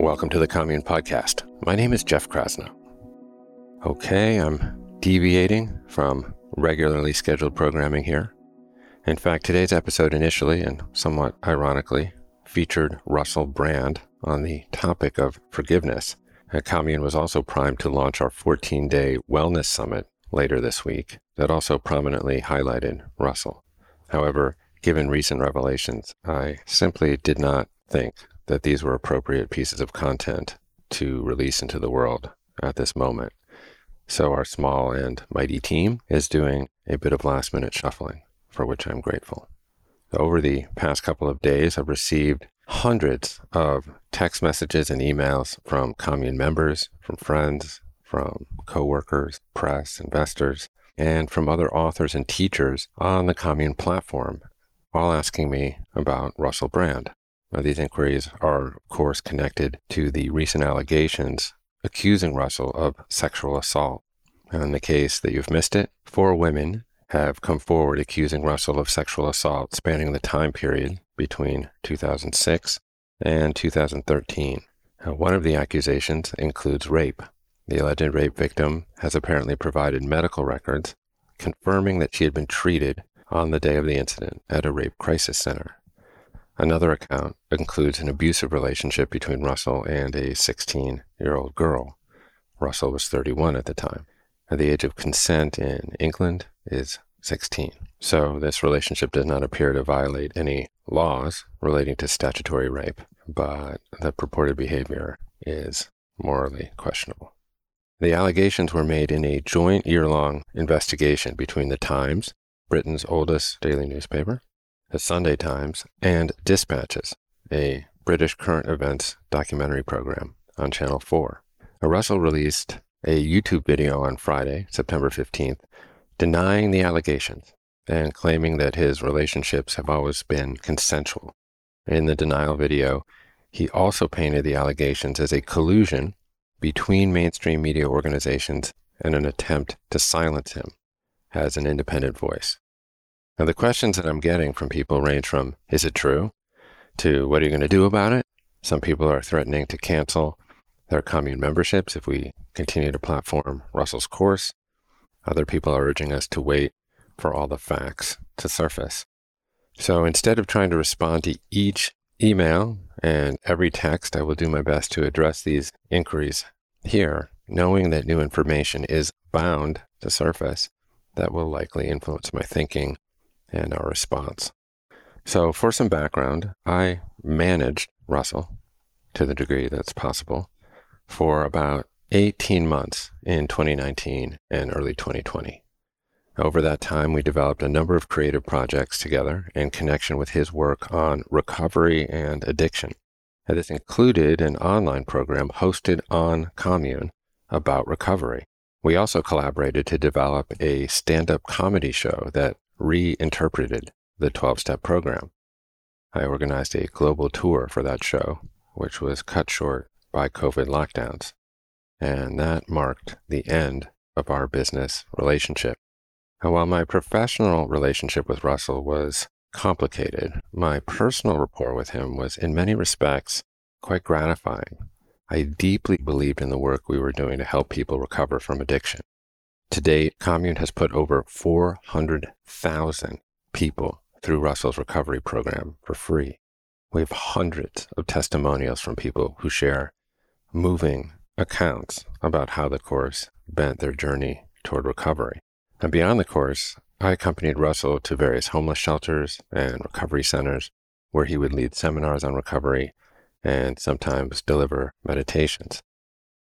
Welcome to the Commune Podcast. My name is Jeff Krasno. Okay, I'm deviating from regularly scheduled programming here. In fact, today's episode initially, and somewhat ironically, featured Russell Brand on the topic of forgiveness. And Commune was also primed to launch our 14-day wellness summit later this week that also prominently highlighted Russell. However, given recent revelations, I simply did not think that these were appropriate pieces of content to release into the world at this moment. So our small and mighty team is doing a bit of last-minute shuffling, for which I'm grateful. Over the past couple of days, I've received hundreds of text messages and emails from Commune members, from friends, from coworkers, press, investors, and from other authors and teachers on the Commune platform, all asking me about Russell Brand. Now, these inquiries are, of course, connected to the recent allegations accusing Russell of sexual assault. And in the case that you've missed it, 4 women have come forward accusing Russell of sexual assault spanning the time period between 2006 and 2013. Now, one of the accusations includes rape. The alleged rape victim has apparently provided medical records confirming that she had been treated on the day of the incident at a rape crisis center. Another account includes an abusive relationship between Russell and a 16-year-old girl. Russell was 31 at the time. Now, the age of consent in England is 16. So this relationship does not appear to violate any laws relating to statutory rape, but the purported behavior is morally questionable. The allegations were made in a joint year-long investigation between The Times, Britain's oldest daily newspaper, The Sunday Times, and Dispatches, a British current events documentary program on Channel 4. Russell released a YouTube video on Friday, September 15th, denying the allegations and claiming that his relationships have always been consensual. In the denial video, he also painted the allegations as a collusion between mainstream media organizations and an attempt to silence him as an independent voice. Now, the questions that I'm getting from people range from, is it true? To, what are you going to do about it? Some people are threatening to cancel their Commune memberships if we continue to platform Russell's course. Other people are urging us to wait for all the facts to surface. So instead of trying to respond to each email and every text, I will do my best to address these inquiries here, knowing that new information is bound to surface that will likely influence my thinking and our response. So for some background, I managed Russell, to the degree that's possible, for about 18 months in 2019 and early 2020. Over that time, we developed a number of creative projects together in connection with his work on recovery and addiction. And this included an online program hosted on Commune about recovery. We also collaborated to develop a stand-up comedy show that reinterpreted the 12-step program. I organized a global tour for that show, which was cut short by COVID lockdowns, and that marked the end of our business relationship. And while my professional relationship with Russell was complicated, my personal rapport with him was, in many respects, quite gratifying. I deeply believed in the work we were doing to help people recover from addiction. To date, Commune has put over 400,000 people through Russell's recovery program for free. We have hundreds of testimonials from people who share moving accounts about how the course bent their journey toward recovery. And beyond the course, I accompanied Russell to various homeless shelters and recovery centers where he would lead seminars on recovery and sometimes deliver meditations.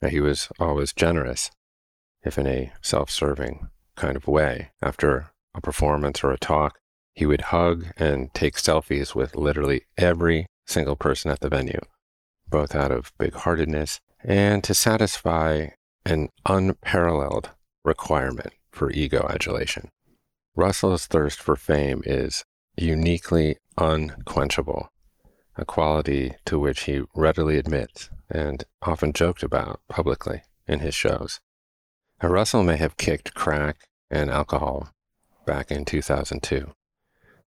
Now, he was always generous, if in a self-serving kind of way. After a performance or a talk, he would hug and take selfies with literally every single person at the venue, both out of big-heartedness and to satisfy an unparalleled requirement for ego adulation. Russell's thirst for fame is uniquely unquenchable, a quality to which he readily admits and often joked about publicly in his shows. Now, Russell may have kicked crack and alcohol back in 2002,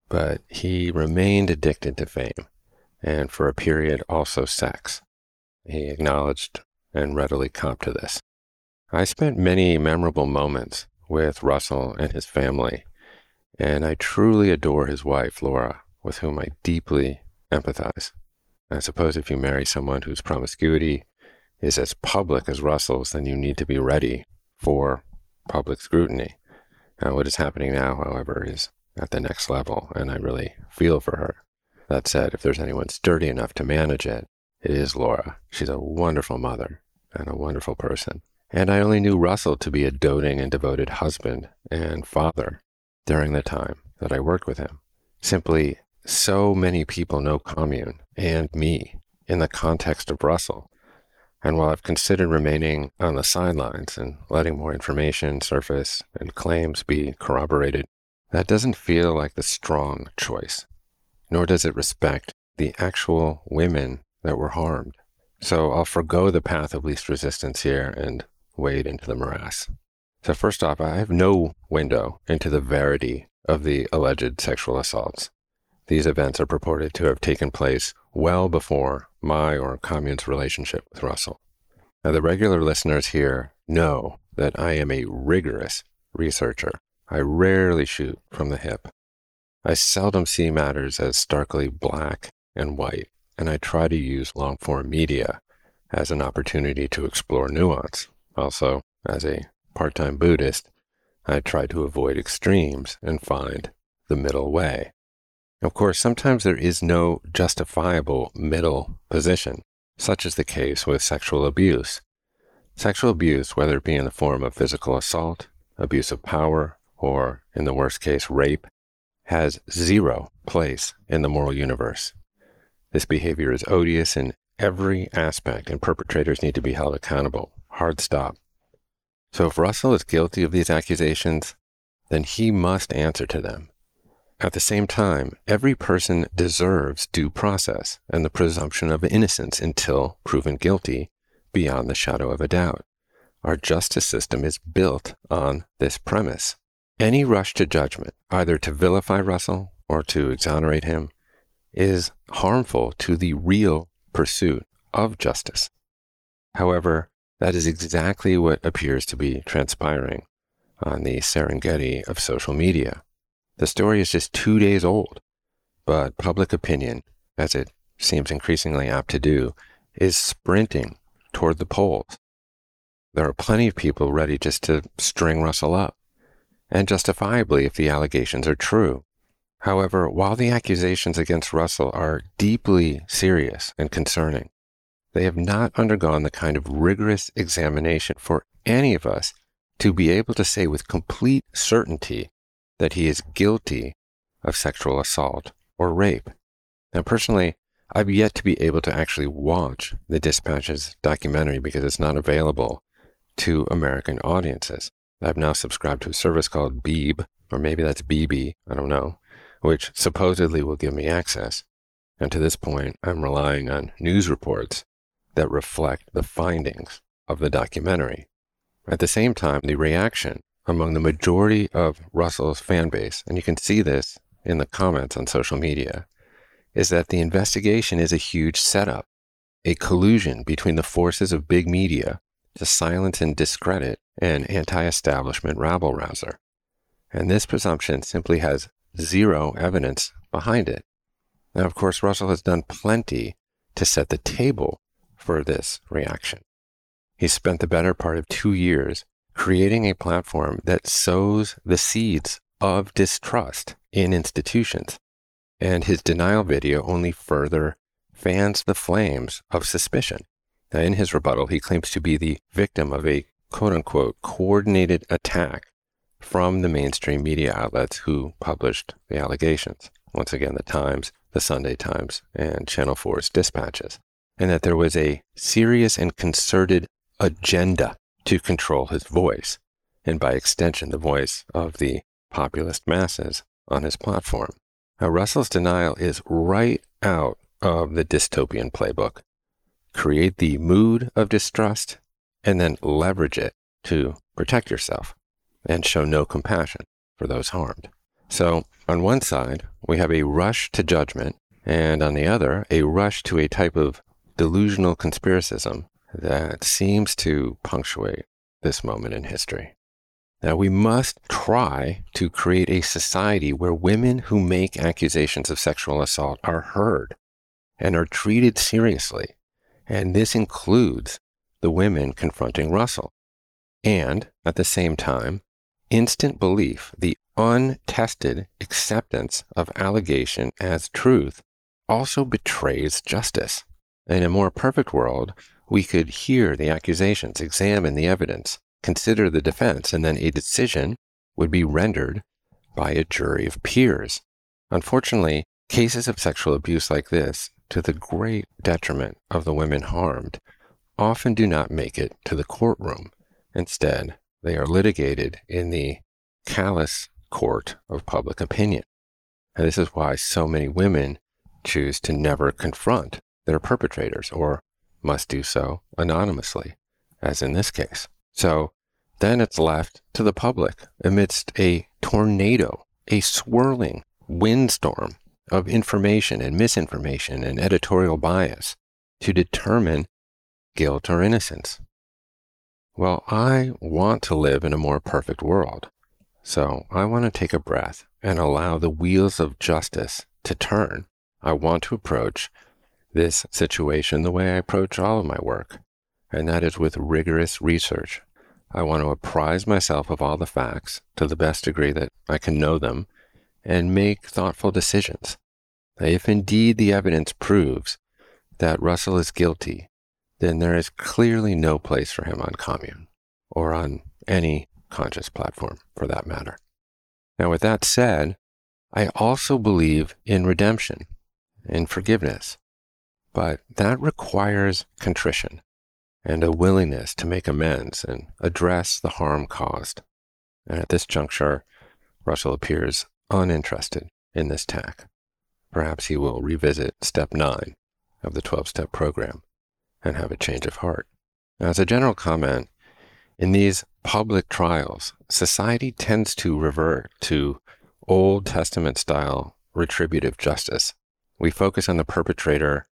but he remained addicted to fame, and for a period also sex. He acknowledged and readily comped to this. I spent many memorable moments with Russell and his family, and I truly adore his wife, Laura, with whom I deeply empathize. I suppose if you marry someone whose promiscuity is as public as Russell's, then you need to be ready for public scrutiny. What is happening now, however, is at the next level, and I really feel for her. That said, if there's anyone sturdy enough to manage it, it is Laura. She's a wonderful mother and a wonderful person. And I only knew Russell to be a doting and devoted husband and father during the time that I worked with him. Simply, so many people know Commune and me in the context of Russell. And while I've considered remaining on the sidelines and letting more information surface and claims be corroborated, that doesn't feel like the strong choice, nor does it respect the actual women that were harmed. So I'll forgo the path of least resistance here and wade into the morass. So first off, I have no window into the verity of the alleged sexual assaults. These events are purported to have taken place well before my or Commune's relationship with Russell. Now, the regular listeners here know that I am a rigorous researcher. I rarely shoot from the hip. I seldom see matters as starkly black and white, and I try to use long-form media as an opportunity to explore nuance. Also, as a part-time Buddhist, I try to avoid extremes and find the middle way. Of course, sometimes there is no justifiable middle position, such is the case with sexual abuse. Sexual abuse, whether it be in the form of physical assault, abuse of power, or, in the worst case, rape, has zero place in the moral universe. This behavior is odious in every aspect, and perpetrators need to be held accountable. Hard stop. So if Russell is guilty of these accusations, then he must answer to them. At the same time, every person deserves due process and the presumption of innocence until proven guilty beyond the shadow of a doubt. Our justice system is built on this premise. Any rush to judgment, either to vilify Russell or to exonerate him, is harmful to the real pursuit of justice. However, that is exactly what appears to be transpiring on the Serengeti of social media. The story is just 2 days old, but public opinion, as it seems increasingly apt to do, is sprinting toward the polls. There are plenty of people ready just to string Russell up, and justifiably if the allegations are true. However, while the accusations against Russell are deeply serious and concerning, they have not undergone the kind of rigorous examination for any of us to be able to say with complete certainty that he is guilty of sexual assault or rape. Now, personally, I've yet to be able to actually watch the Dispatches documentary because it's not available to American audiences. I've now subscribed to a service called Beeb, or maybe that's BB, I don't know, which supposedly will give me access. And to this point, I'm relying on news reports that reflect the findings of the documentary. At the same time, the reaction among the majority of Russell's fan base, and you can see this in the comments on social media, is that the investigation is a huge setup, a collusion between the forces of big media to silence and discredit an anti-establishment rabble-rouser. And this presumption simply has zero evidence behind it. Now, of course, Russell has done plenty to set the table for this reaction. He spent the better part of 2 years creating a platform that sows the seeds of distrust in institutions, and his denial video only further fans the flames of suspicion. Now, in his rebuttal, he claims to be the victim of a quote-unquote coordinated attack from the mainstream media outlets who published the allegations. Once again, the Times, the Sunday Times, and Channel 4's Dispatches. And that there was a serious and concerted agenda to control his voice, and by extension, the voice of the populist masses on his platform. Now, Russell's denial is right out of the dystopian playbook. Create the mood of distrust, and then leverage it to protect yourself and show no compassion for those harmed. So, on one side, we have a rush to judgment, and on the other, a rush to a type of delusional conspiracism that seems to punctuate this moment in history. Now, we must try to create a society where women who make accusations of sexual assault are heard and are treated seriously. And this includes the women confronting Russell. And, at the same time, instant belief, the untested acceptance of allegation as truth, also betrays justice. In a more perfect world, we could hear the accusations, examine the evidence, consider the defense, and then a decision would be rendered by a jury of peers. Unfortunately, cases of sexual abuse like this, to the great detriment of the women harmed, often do not make it to the courtroom. Instead, they are litigated in the callous court of public opinion. And this is why so many women choose to never confront their perpetrators or must do so anonymously, as in this case. So then it's left to the public amidst a tornado, a swirling windstorm of information and misinformation and editorial bias to determine guilt or innocence. Well, I want to live in a more perfect world. So I want to take a breath and allow the wheels of justice to turn. I want to approach this situation the way I approach all of my work, and that is with rigorous research. I want to apprise myself of all the facts to the best degree that I can know them and make thoughtful decisions. If indeed the evidence proves that Russell is guilty, then there is clearly no place for him on Commune or on any conscious platform for that matter. Now, with that said, I also believe in redemption, in forgiveness, but that requires contrition and a willingness to make amends and address the harm caused. And at this juncture, Russell appears uninterested in this tack. Perhaps he will revisit step 9 of the 12-step program and have a change of heart. Now, as a general comment, in these public trials, society tends to revert to Old Testament-style retributive justice. We focus on the perpetrator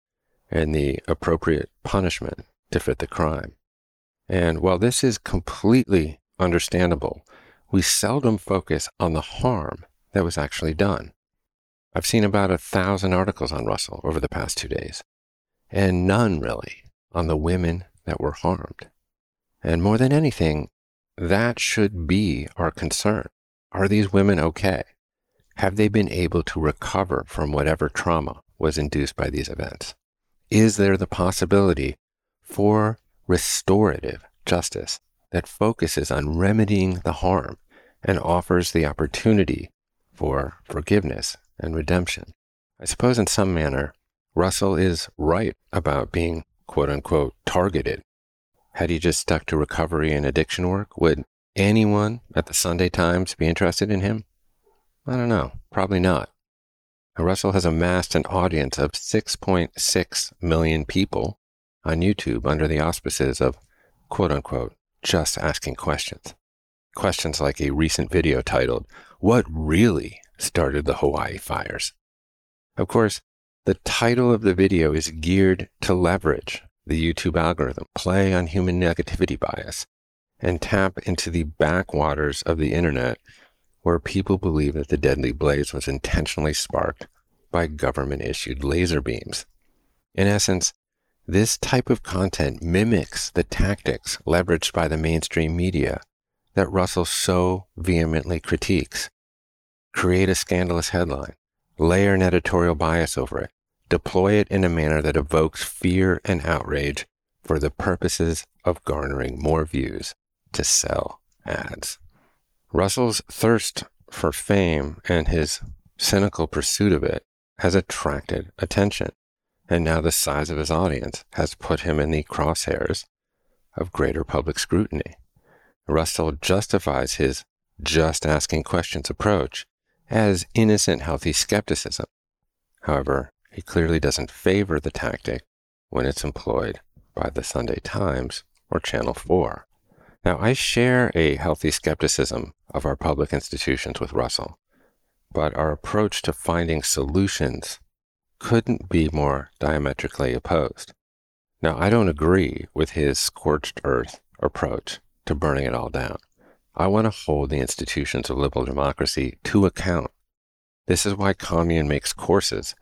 and the appropriate punishment to fit the crime. And while this is completely understandable, we seldom focus on the harm that was actually done. I've seen about 1,000 articles on Russell over the past 2 days, and none really on the women that were harmed. And more than anything, that should be our concern. Are these women okay? Have they been able to recover from whatever trauma was induced by these events? Is there the possibility for restorative justice that focuses on remedying the harm and offers the opportunity for forgiveness and redemption? I suppose in some manner, Russell is right about being quote-unquote targeted. Had he just stuck to recovery and addiction work, would anyone at the Sunday Times be interested in him? I don't know. Probably not. Russell has amassed an audience of 6.6 million people on YouTube under the auspices of, quote-unquote, just asking questions. Questions like a recent video titled, "What Really Started the Hawaii Fires?" Of course, the title of the video is geared to leverage the YouTube algorithm, play on human negativity bias, and tap into the backwaters of the internet where people believe that the deadly blaze was intentionally sparked by government-issued laser beams. In essence, this type of content mimics the tactics leveraged by the mainstream media that Russell so vehemently critiques. Create a scandalous headline, layer an editorial bias over it, deploy it in a manner that evokes fear and outrage for the purposes of garnering more views to sell ads. Russell's thirst for fame and his cynical pursuit of it has attracted attention, and now the size of his audience has put him in the crosshairs of greater public scrutiny. Russell justifies his just asking questions approach as innocent, healthy skepticism. However, he clearly doesn't favor the tactic when it's employed by the Sunday Times or Channel 4. Now, I share a healthy skepticism of our public institutions with Russell, but our approach to finding solutions couldn't be more diametrically opposed. Now, I don't agree with his scorched earth approach to burning it all down. I want to hold the institutions of liberal democracy to account. This is why Commune makes courses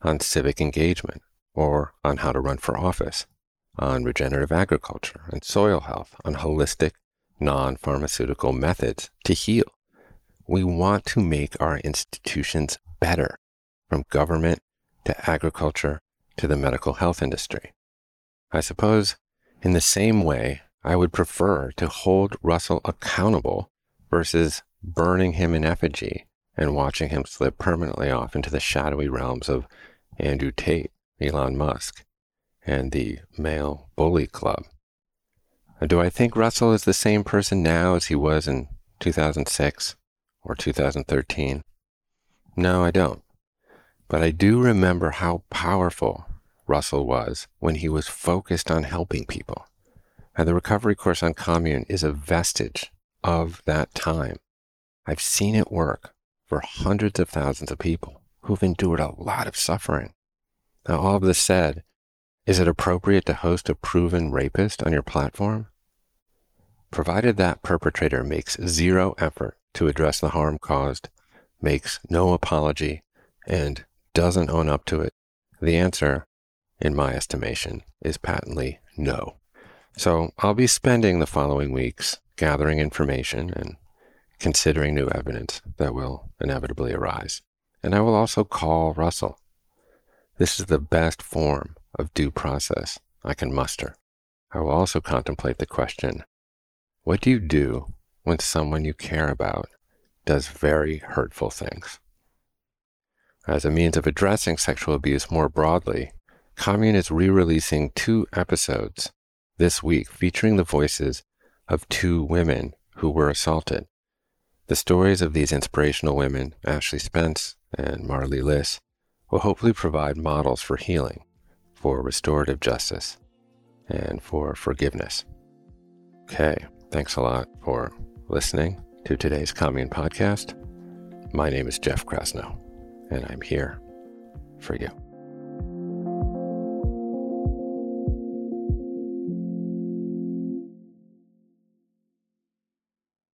on civic engagement, or on how to run for office, on regenerative agriculture and soil health, on holistic, non-pharmaceutical methods to heal. We want to make our institutions better, from government to agriculture to the medical health industry. I suppose in the same way, I would prefer to hold Russell accountable versus burning him in effigy and watching him slip permanently off into the shadowy realms of Andrew Tate, Elon Musk, and the male bully club. Do I think Russell is the same person now as he was in 2006 or 2013? No, I don't. But I do remember how powerful Russell was when he was focused on helping people. And the recovery course on Commune is a vestige of that time. I've seen it work for hundreds of thousands of people who've endured a lot of suffering. Now, all of this said, is it appropriate to host a proven rapist on your platform? Provided that perpetrator makes zero effort to address the harm caused, makes no apology, and doesn't own up to it, the answer, in my estimation, is patently no. So I'll be spending the following weeks gathering information and considering new evidence that will inevitably arise. And I will also call Russell. This is the best form of due process I can muster. I will also contemplate the question, what do you do when someone you care about does very hurtful things? As a means of addressing sexual abuse more broadly, Commune is re-releasing 2 episodes this week featuring the voices of 2 women who were assaulted. The stories of these inspirational women, Ashley Spence and Marley Liss, will hopefully provide models for healing, for restorative justice, and for forgiveness. Okay, thanks a lot for listening to today's Commune podcast. My name is Jeff Krasno, and I'm here for you.